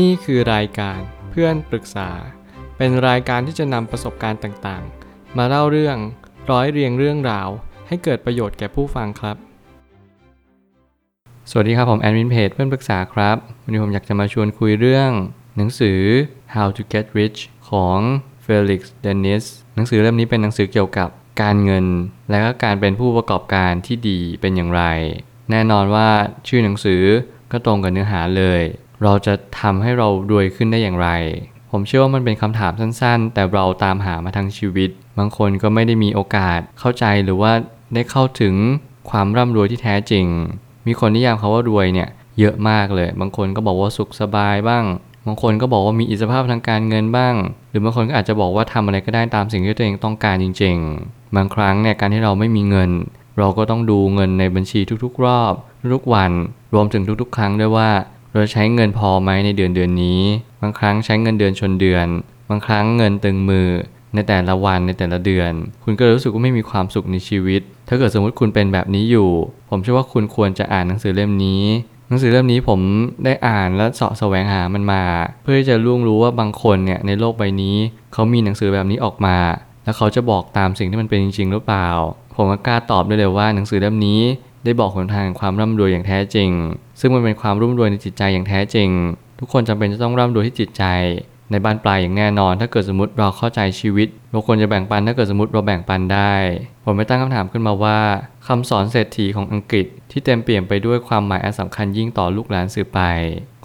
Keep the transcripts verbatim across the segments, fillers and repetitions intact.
นี่คือรายการเพื่อนปรึกษาเป็นรายการที่จะนำประสบการณ์ต่างๆมาเล่าเรื่องร้อยเรียงเรื่องราวให้เกิดประโยชน์แก่ผู้ฟังครับสวัสดีครับผมแอดมินเพจเพื่อนปรึกษาครับวันนี้ผมอยากจะมาชวนคุยเรื่องหนังสือ How to Get Rich ของ Felix Dennis หนังสือเล่มนี้เป็นหนังสือเกี่ยวกับการเงินและก็การเป็นผู้ประกอบการที่ดีเป็นอย่างไรแน่นอนว่าชื่อหนังสือก็ตรงกับเนื้อหาเลยเราจะทำให้เรารวยขึ้นได้อย่างไรผมเชื่อว่ามันเป็นคำถามสั้นๆแต่เราตามหามาทั้งชีวิตบางคนก็ไม่ได้มีโอกาสเข้าใจหรือว่าได้เข้าถึงความร่ำรวยที่แท้จริงมีคนนิยามคำว่ารวยเนี่ยเยอะมากเลยบางคนก็บอกว่าสุขสบายบ้างบางคนก็บอกว่ามีอิสรภาพทางการเงินบ้างหรือบางคนก็อาจจะบอกว่าทำอะไรก็ได้ตามสิ่งที่ตัวเองต้องการจริงๆบางครั้งเนี่ยการที่เราไม่มีเงินเราก็ต้องดูเงินในบัญชีทุกๆรอบทุกวันรวมถึงทุกๆครั้งด้วยว่าเราใช้เงินพอไหมในเดือนเดือนนี้บางครั้งใช้เงินเดือนชนเดือนบางครั้งเงินตึงมือในแต่ละวันในแต่ละเดือนคุณก็รู้สึกว่าไม่มีความสุขในชีวิตถ้าเกิดสมมติคุณเป็นแบบนี้อยู่ผมเชื่อว่าคุณควรจะอ่านหนังสือเล่มนี้หนังสือเล่มนี้ผมได้อ่านและเสาะแสวงหามันมาเพื่อจะล่วงรู้ว่าบางคนเนี่ยในโลกใบนี้เขามีหนังสือแบบนี้ออกมาแล้วเขาจะบอกตามสิ่งที่มันเป็นจริงๆหรือเปล่าผมก็กล้าตอบได้เลยว่าหนังสือเล่มนี้ได้บอกหนทางความร่ำรวยอย่างแท้จริงซึ่งมันเป็นความร่ำรวยในจิตใจอย่างแท้จริงทุกคนจำเป็นจะต้องร่ำรวยที่จิตใจในบ้านปลายอย่างแน่นอนถ้าเกิดสมมติเราเข้าใจชีวิตเราควรจะแบ่งปันถ้าเกิดสมมติเราแบ่งปันได้ผมไม่ตั้งคำถามขึ้นมาว่าคำสอนเศรษฐีของอังกฤษที่เต็มเปี่ยมไปด้วยความหมายอันสำคัญยิ่งต่อลูกหลานสืบไป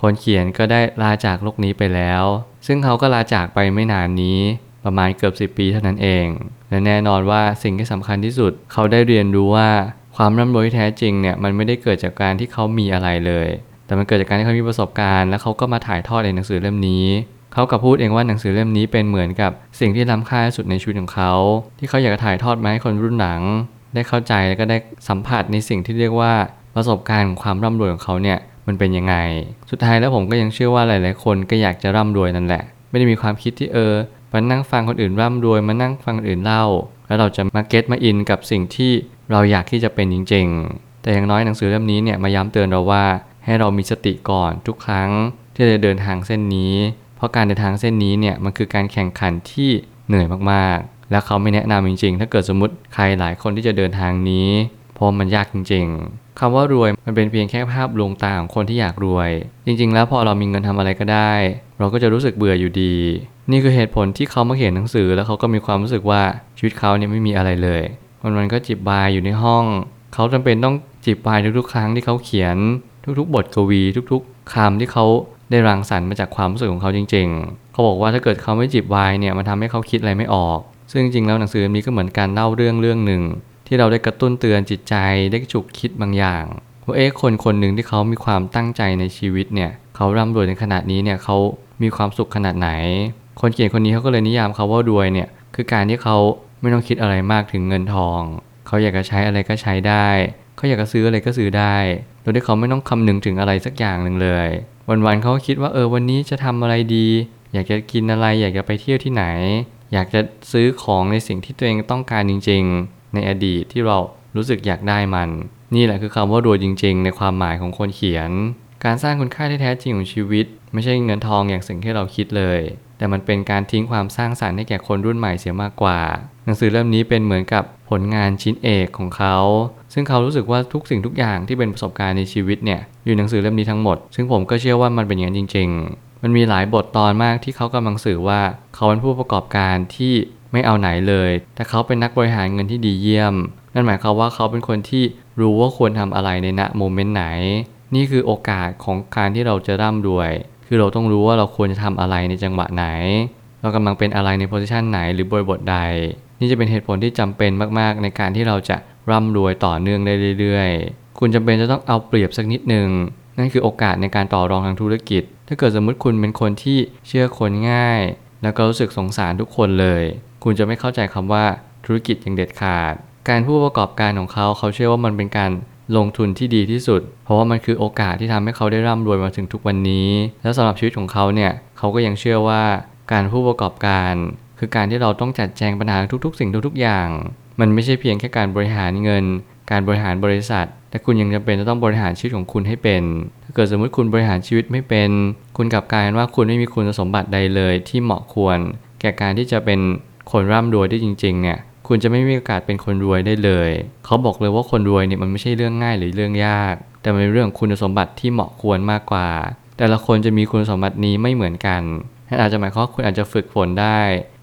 คนเขียนก็ได้ลาจากโลกนี้ไปแล้วซึ่งเขาก็ลาจากไปไม่นานนี้ประมาณเกือบสิบปีเท่านั้นเองและแน่นอนว่าสิ่งที่สำคัญที่สุดเขาได้เรียนรู้ว่าความร่ำรวยแท้จริงเนี่ยมันไม่ได้เกิดจากการที่เขามีอะไรเลยแต่มันเกิดจากการที่เขามีประสบการณ์และเขาก็มาถ่ายทอดในหนังสือเล่มนี้เขากลับพูดเองว่าหนังสือเล่มนี้เป็นเหมือนกับสิ่งที่ล้ำค่าที่สุดในชีวิตของเขาที่เขาอยากจะถ่ายทอดมาให้คนรุ่นหลังได้เข้าใจและก็ได้สัมผัสในสิ่งที่เรียกว่าประสบการณ์ของความร่ำรวยของเขาเนี่ยมันเป็นยังไงสุดท้ายแล้วผมก็ยังเชื่อว่าหลายๆคนก็อยากจะร่ำรวยนั่นแหละไม่ได้มีความคิดที่เออมานั่งฟังคนอื่นร่ำรวยมานั่งฟังคนอื่นเล่าแล้วเราจะมาเก็ตมาอินกับสิ่งที่เราอยากที่จะเป็นจริงๆแต่อย่างน้อยหนังสือเล่มนี้เนี่ยมาย้ำเตือนเราว่าให้เรามีสติก่อนทุกครั้งที่จะเดินทางเส้นนี้เพราะการเดินทางเส้นนี้เนี่ยมันคือการแข่งขันที่เหนื่อยมากๆและเขาไม่แนะนำจริงๆถ้าเกิดสมมติใครหลายคนที่จะเดินทางนี้เพราะมันยากจริงๆคำว่ารวยมันเป็นเพียงแค่ภาพลวงตาของคนที่อยากรวยจริงๆแล้วพอเรามีเงินทำอะไรก็ได้เราก็จะรู้สึกเบื่ออยู่ดีนี่คือเหตุผลที่เขามาเขียนหนังสือแล้วเขาก็มีความรู้สึกว่าชีวิตเขาเนี่ยไม่มีอะไรเลยวันๆก็จิบบายอยู่ในห้องเขาจำเป็นต้องจิบบายทุกๆครั้งที่เขาเขียนทุกๆบทกวีทุกๆคำที่เขาได้รังสรรค์มาจากความรู้สึกของเขาจริงๆเขาบอกว่าถ้าเกิดเขาไม่จิบบายเนี่ยมันทำให้เขาคิดอะไรไม่ออกซึ่งจริงๆแล้วหนังสือเล่มนี้ก็เหมือนการเล่าเรื่องเรื่องหนึ่งที่เราได้กระตุ้นเตือนจิตใจได้ฉุกคิดบางอย่างว่าเอ๊ะคนคนหนึ่งที่เขามีความตั้งใจในชีวิตเนี่ยเขาร่ำรวยในขนาดนี้เนี่ยเขามีความสุขขนาดไหนคนเขียนคนนี้เขาก็เลยนิยามเขาว่ารวยเนี่ยคือการที่เขาไม่ต้องคิดอะไรมากถึงเงินทองเขาอยากจะใช้อะไรก็ใช้ได้เขาอยากจะซื้ออะไรก็ซื้อได้โดยที่เขาไม่ต้องคำนึงถึงอะไรสักอย่างหนึ่งเลยวันๆเขาคิดว่าเออวันนี้จะทำอะไรดีอยากจะกินอะไรอยากจะไปเที่ยวที่ไหนอยากจะซื้อของในสิ่งที่ตัวเองต้องการจริงๆในอดีตที่เรารู้สึกอยากได้มันนี่แหละคือคำว่ารวยจริงๆในความหมายของคนเขียนการสร้างคุณค่าที่แท้จริงของชีวิตไม่ใช่เงินทองอย่างสิ่งที่เราคิดเลยแต่มันเป็นการทิ้งความสร้างสรรค์ให้แก่คนรุ่นใหม่เสียมากกว่าหนังสือเล่มนี้เป็นเหมือนกับผลงานชิ้นเอกของเขาซึ่งเขารู้สึกว่าทุกสิ่งทุกอย่างที่เป็นประสบการณ์ในชีวิตเนี่ยอยู่หนังสือเล่มนี้ทั้งหมดซึ่งผมก็เชื่อว่ามันเป็นอย่างนั้นจริงๆมันมีหลายบทตอนมากที่เขากำลังสื่อว่าเขาเป็นผู้ประกอบการที่ไม่เอาไหนเลยแต่เขาเป็นนักบริหารเงินที่ดีเยี่ยมนั่นหมายความว่าเขาเป็นคนที่รู้ว่าควรทำอะไรในณโมเมนต์ไหนนี่คือโอกาสของการที่เราจะร่ำรวยคือเราต้องรู้ว่าเราควรจะทำอะไรในจังหวะไหนเรากำลังเป็นอะไรในโพสิชันไหนหรือบริบทใดนี่จะเป็นเหตุผลที่จำเป็นมากๆในการที่เราจะร่ำรวยต่อเนื่องได้เรื่อยๆคุณจำเป็นจะต้องเอาเปรียบสักนิดนึงนั่นคือโอกาสในการต่อรองทางธุรกิจถ้าเกิดสมมติคุณเป็นคนที่เชื่อคนง่ายแล้วก็รู้สึกสงสารทุกคนเลยคุณจะไม่เข้าใจคำว่าธุรกิจอย่างเด็ดขาดการผู้ประกอบการของเขาเขาเชื่อว่ามันเป็นการลงทุนที่ดีที่สุดเพราะว่ามันคือโอกาสที่ทำให้เขาได้ร่ำรวยมาถึงทุกวันนี้แล้วสำหรับชีวิตของเขาเนี่ยเขาก็ยังเชื่อว่าการผู้ประกอบการคือการที่เราต้องจัดแจงปัญหาทุกๆสิ่งทุกๆอย่างมันไม่ใช่เพียงแค่การบริหารเงิน การบริหารบริษัทแต่คุณยังจำเป็นจะต้องบริหารชีวิตของคุณให้เป็นถ้าเกิดสมมติคุณบริหารชีวิตไม่เป็นคุณกลับกลายเป็นว่าคุณไม่มีคุณสมบัติใดเลยที่เหมาะควรแก่การที่จะเป็นคนร่ำรวยได้จริงๆเนี่ยคุณจะไม่มีโอกาสเป็นคนรวยได้เลยเขาบอกเลยว่าคนรวยเนี่ยมันไม่ใช่เรื่องง่ายหรือเรื่องยากแต่มันเป็นเรื่องคุณสมบัติที่เหมาะควรมากกว่าแต่ละคนจะมีคุณสมบัตินี้ไม่เหมือนกันอาจจะหมายความว่าคุณอาจจะฝึกฝนได้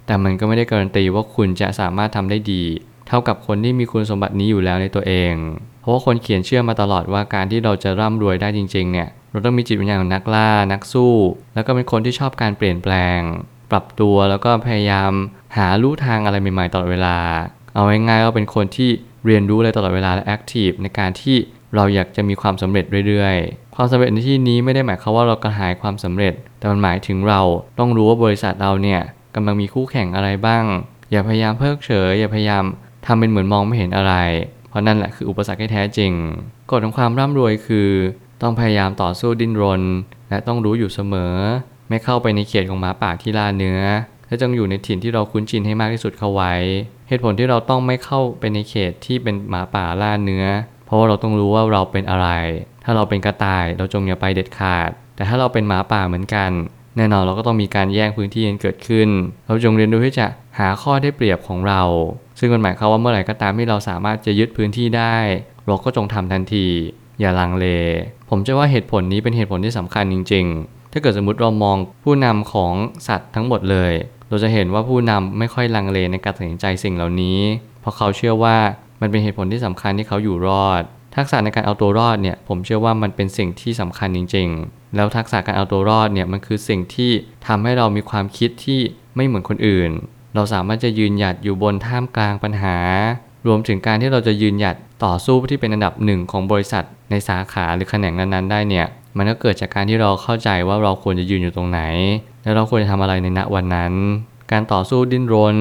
แต่มันก็ไม่ได้การันตีว่าคุณจะสามารถทำได้ดีเท่ากับคนที่มีคุณสมบัตินี้อยู่แล้วในตัวเองเพราะว่าคนเขียนเชื่อมาตลอดว่าการที่เราจะร่ำรวยได้จริงๆเนี่ยเราต้องมีจิตวิญญาณของนักล่านักสู้แล้วก็เป็นคนที่ชอบการเปลี่ยนแปลงปรับตัวแล้วก็พยายามหาลู่ทางอะไรใหม่ๆตลอดเวลาเอาง่ายๆว่าเป็นคนที่เรียนรู้อะไรตลอดเวลาและแอคทีฟในการที่เราอยากจะมีความสำเร็จเรื่อยๆความสำเร็จในที่นี้ไม่ได้หมายความว่าเรากระหายความสำเร็จแต่มันหมายถึงเราต้องรู้ว่าบริษัทเราเนี่ยกำลังมีคู่แข่งอะไรบ้างอย่าพยายามเพิกเฉยอย่าพยายามทำเป็นเหมือนมองไม่เห็นอะไรเพราะนั่นแหละคืออุปสรรคที่แท้จริงกฎของความร่ำรวยคือต้องพยายามต่อสู้ดิ้นรนและต้องรู้อยู่เสมอไม่เข้าไปในเขตของหมาป่าที่ล่าเนื้อและจงอยู่ในถิ่นที่เราคุ้นชินให้มากที่สุดเข้าไว้เหตุผลที่เราต้องไม่เข้าไปในเขตที่เป็นหมาป่าล่าเนื้อเพราะว่าเราต้องรู้ว่าเราเป็นอะไรถ้าเราเป็นกระต่ายเราจงอย่าไปเด็ดขาดแต่ถ้าเราเป็นหมาป่าเหมือนกันแน่นอนเราก็ต้องมีการแย่งพื้นที่กันเกิดขึ้นเราจงเรียนรู้ที่จะหาข้อได้เปรียบของเราซึ่งมันหมายความว่าเมื่อไหร่ก็ตามที่เราสามารถจะยึดพื้นที่ได้เราก็จงทำทันทีอย่าลังเลผมเชื่อว่าเหตุผลนี้เป็นเหตุผลที่สำคัญจริงๆถ้าเกิดสมมติเรามองผู้นำของสัตว์ทั้งหมดเลยเราจะเห็นว่าผู้นำไม่ค่อยลังเลในการตัดสินใจสิ่งเหล่านี้เพราะเขาเชื่อว่ามันเป็นเหตุผลที่สำคัญที่เขาอยู่รอดทักษะในการเอาตัวรอดเนี่ยผมเชื่อว่ามันเป็นสิ่งที่สำคัญจริงๆแล้วทักษะการเอาตัวรอดเนี่ยมันคือสิ่งที่ทำให้เรามีความคิดที่ไม่เหมือนคนอื่นเราสามารถจะยืนหยัดอยู่บนท่ามกลางปัญหารวมถึงการที่เราจะยืนหยัดต่อสู้ที่เป็นอันดับหนึ่งของบริษัทในสาขาหรือแขนงนั้นๆได้เนี่ยมันก็เกิดจากการที่เราเข้าใจว่าเราควรจะยืนอยู่ตรงไหนและเราควรจะทำอะไรในณวันนั้นการต่อสู้ดิ้นรน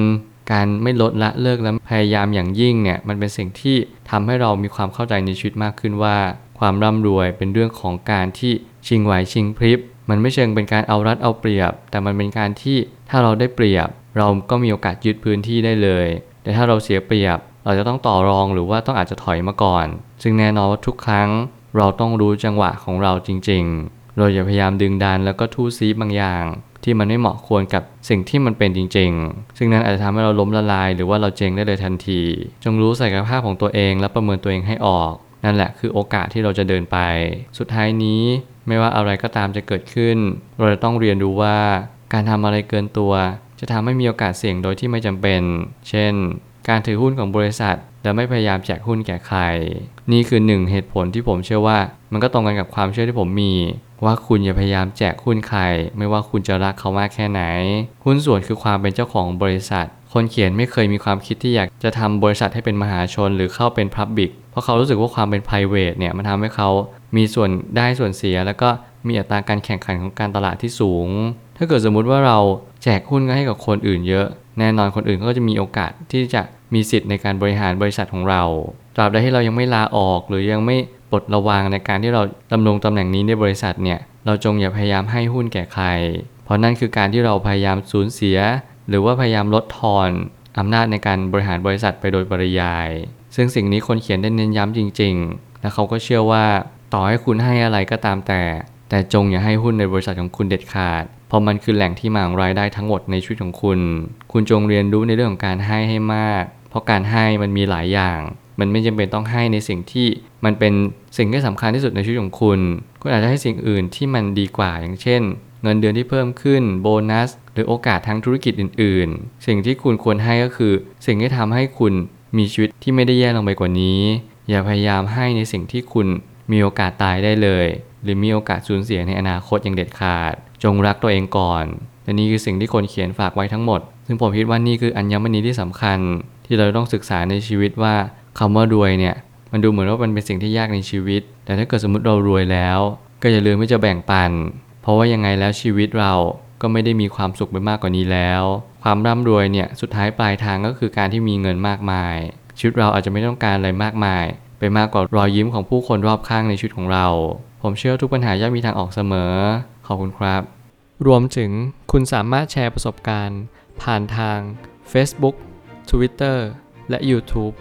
การไม่ลดละเลิกและพยายามอย่างยิ่งเนี่ยมันเป็นสิ่งที่ทำให้เรามีความเข้าใจในชีวิตมากขึ้นว่าความร่ำรวยเป็นเรื่องของการที่ชิงไหวชิงพริบมันไม่เชิงเป็นการเอารัดเอาเปรียบแต่มันเป็นการที่ถ้าเราได้เปรียบเราก็มีโอกาสยึดพื้นที่ได้เลยแต่ถ้าเราเสียเปรียบเราจะต้องต่อรองหรือว่าต้องอาจจะถอยมาก่อนซึ่งแน่นอนว่าทุกครั้งเราต้องรู้จังหวะของเราจริงๆเราอย่าพยายามดึงดันแล้วก็ทู่ซีบบางอย่างที่มันไม่เหมาะควรกับสิ่งที่มันเป็นจริงๆซึ่งนั้นอาจจะทำให้เราล้มละลายหรือว่าเราเจ๊งได้เลยทันทีจงรู้ศักยภาพของตัวเองและประเมินตัวเองให้ออกนั่นแหละคือโอกาสที่เราจะเดินไปสุดท้ายนี้ไม่ว่าอะไรก็ตามจะเกิดขึ้นเราจะต้องเรียนรู้ว่าการทำอะไรเกินตัวจะทำให้มีโอกาสเสี่ยงโดยที่ไม่จำเป็นเช่นการถือหุ้นของบริษัทและไม่พยายามแจกหุ้นแก่ใครนี่คือหนึ่งเหตุผลที่ผมเชื่อว่ามันก็ตรงกันกับความเชื่อที่ผมมีว่าคุณอย่าพยายามแจกหุ้นใครไม่ว่าคุณจะรักเขามากแค่ไหนหุ้นส่วนคือความเป็นเจ้าของบริษัทคนเขียนไม่เคยมีความคิดที่อยากจะทำบริษัทให้เป็นมหาชนหรือเข้าเป็น Public เพราะเขารู้สึกว่าความเป็น Private เนี่ยมันทำให้เขามีส่วนได้ส่วนเสียแล้วก็มีอัตราการแข่งขันของการตลาดที่สูงถ้าเกิดสมมุติว่าเราแจกหุ้นให้กับคนอื่นเยอะแน่นอนคนอื่นก็จะมีโอกาสที่จะมีสิทธิ์ในการบริหารบริษัทของเราตราบใดที่เรายังไม่ลาออกหรือยังไม่ปลดระวางในการที่เราดำรงตำแหน่งนี้ในบริษัทเนี่ยเราจงอย่าพยายามให้หุ้นแก่ใครเพราะนั่นคือการที่เราพยายามสูญเสียหรือว่าพยายามลดทอนอำนาจในการบริหารบริษัทไปโดยปริยายซึ่งสิ่งนี้คนเขียนได้เน้นย้ำจริงๆและเขาก็เชื่อว่าต่อให้คุณให้อะไรก็ตามแต่แต่จงอย่าให้หุ้นในบริษัทของคุณเด็ดขาดเพราะมันคือแหล่งที่มาของรายได้ทั้งหมดในชีวิตของคุณคุณจงเรียนรู้ในเรื่องของการให้ให้มากเพราะการให้มันมีหลายอย่างมันไม่จำเป็นต้องให้ในสิ่งที่มันเป็นสิ่งที่สำคัญที่สุดในชีวิตของคุณคุณอาจจะให้สิ่งอื่นที่มันดีกว่าอย่างเช่นเงินเดือนที่เพิ่มขึ้นโบนัสหรือโอกาสทางธุรกิจอื่นๆสิ่งที่คุณควรให้ก็คือสิ่งที่ทำให้คุณมีชีวิตที่ไม่ได้แย่ลงไปกว่านี้อย่าพยายามให้ในสิ่งที่คุณมีโอกาสตายได้เลยหรือมีโอกาสสูญเสียในอนาคตอย่างเด็ดขาดจงรักตัวเองก่อนและนี่คือสิ่งที่คนเขียนฝากไว้ทั้งหมดซึ่งผมคิดว่านี่คืออัญมณีที่สำคัญที่เราต้องศึกษาในชีวิตว่าคำว่ารวยเนี่ยมันดูเหมือนว่ามันเป็นสิ่งที่ยากในชีวิตแต่ถ้าเกิดสมมติเรารวยแล้วก็อย่าลืมที่จะแบ่งปันเพราะว่ายังไงแล้วชีวิตเราก็ไม่ได้มีความสุขไปมากกว่านี้แล้วความร่ำรวยเนี่ยสุดท้ายปลายทางก็คือการที่มีเงินมากมายชีวิตเราอาจจะไม่ต้องการอะไรมากมายไปมากกว่ารอยยิ้มของผู้คนรอบข้างในชีวิตของเราผมเชื่อทุกปัญหาย่อมมีทางออกเสมอขอบคุณครับรวมถึงคุณสามารถแชร์ประสบการณ์ผ่านทาง Facebook Twitter และ YouTube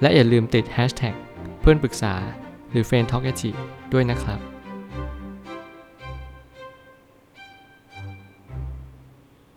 และอย่าลืมติด แฮชแท็ก เพื่อนปรึกษาหรือ เฟรนด์ ทอล์ก แอท จี ด้วยนะครับ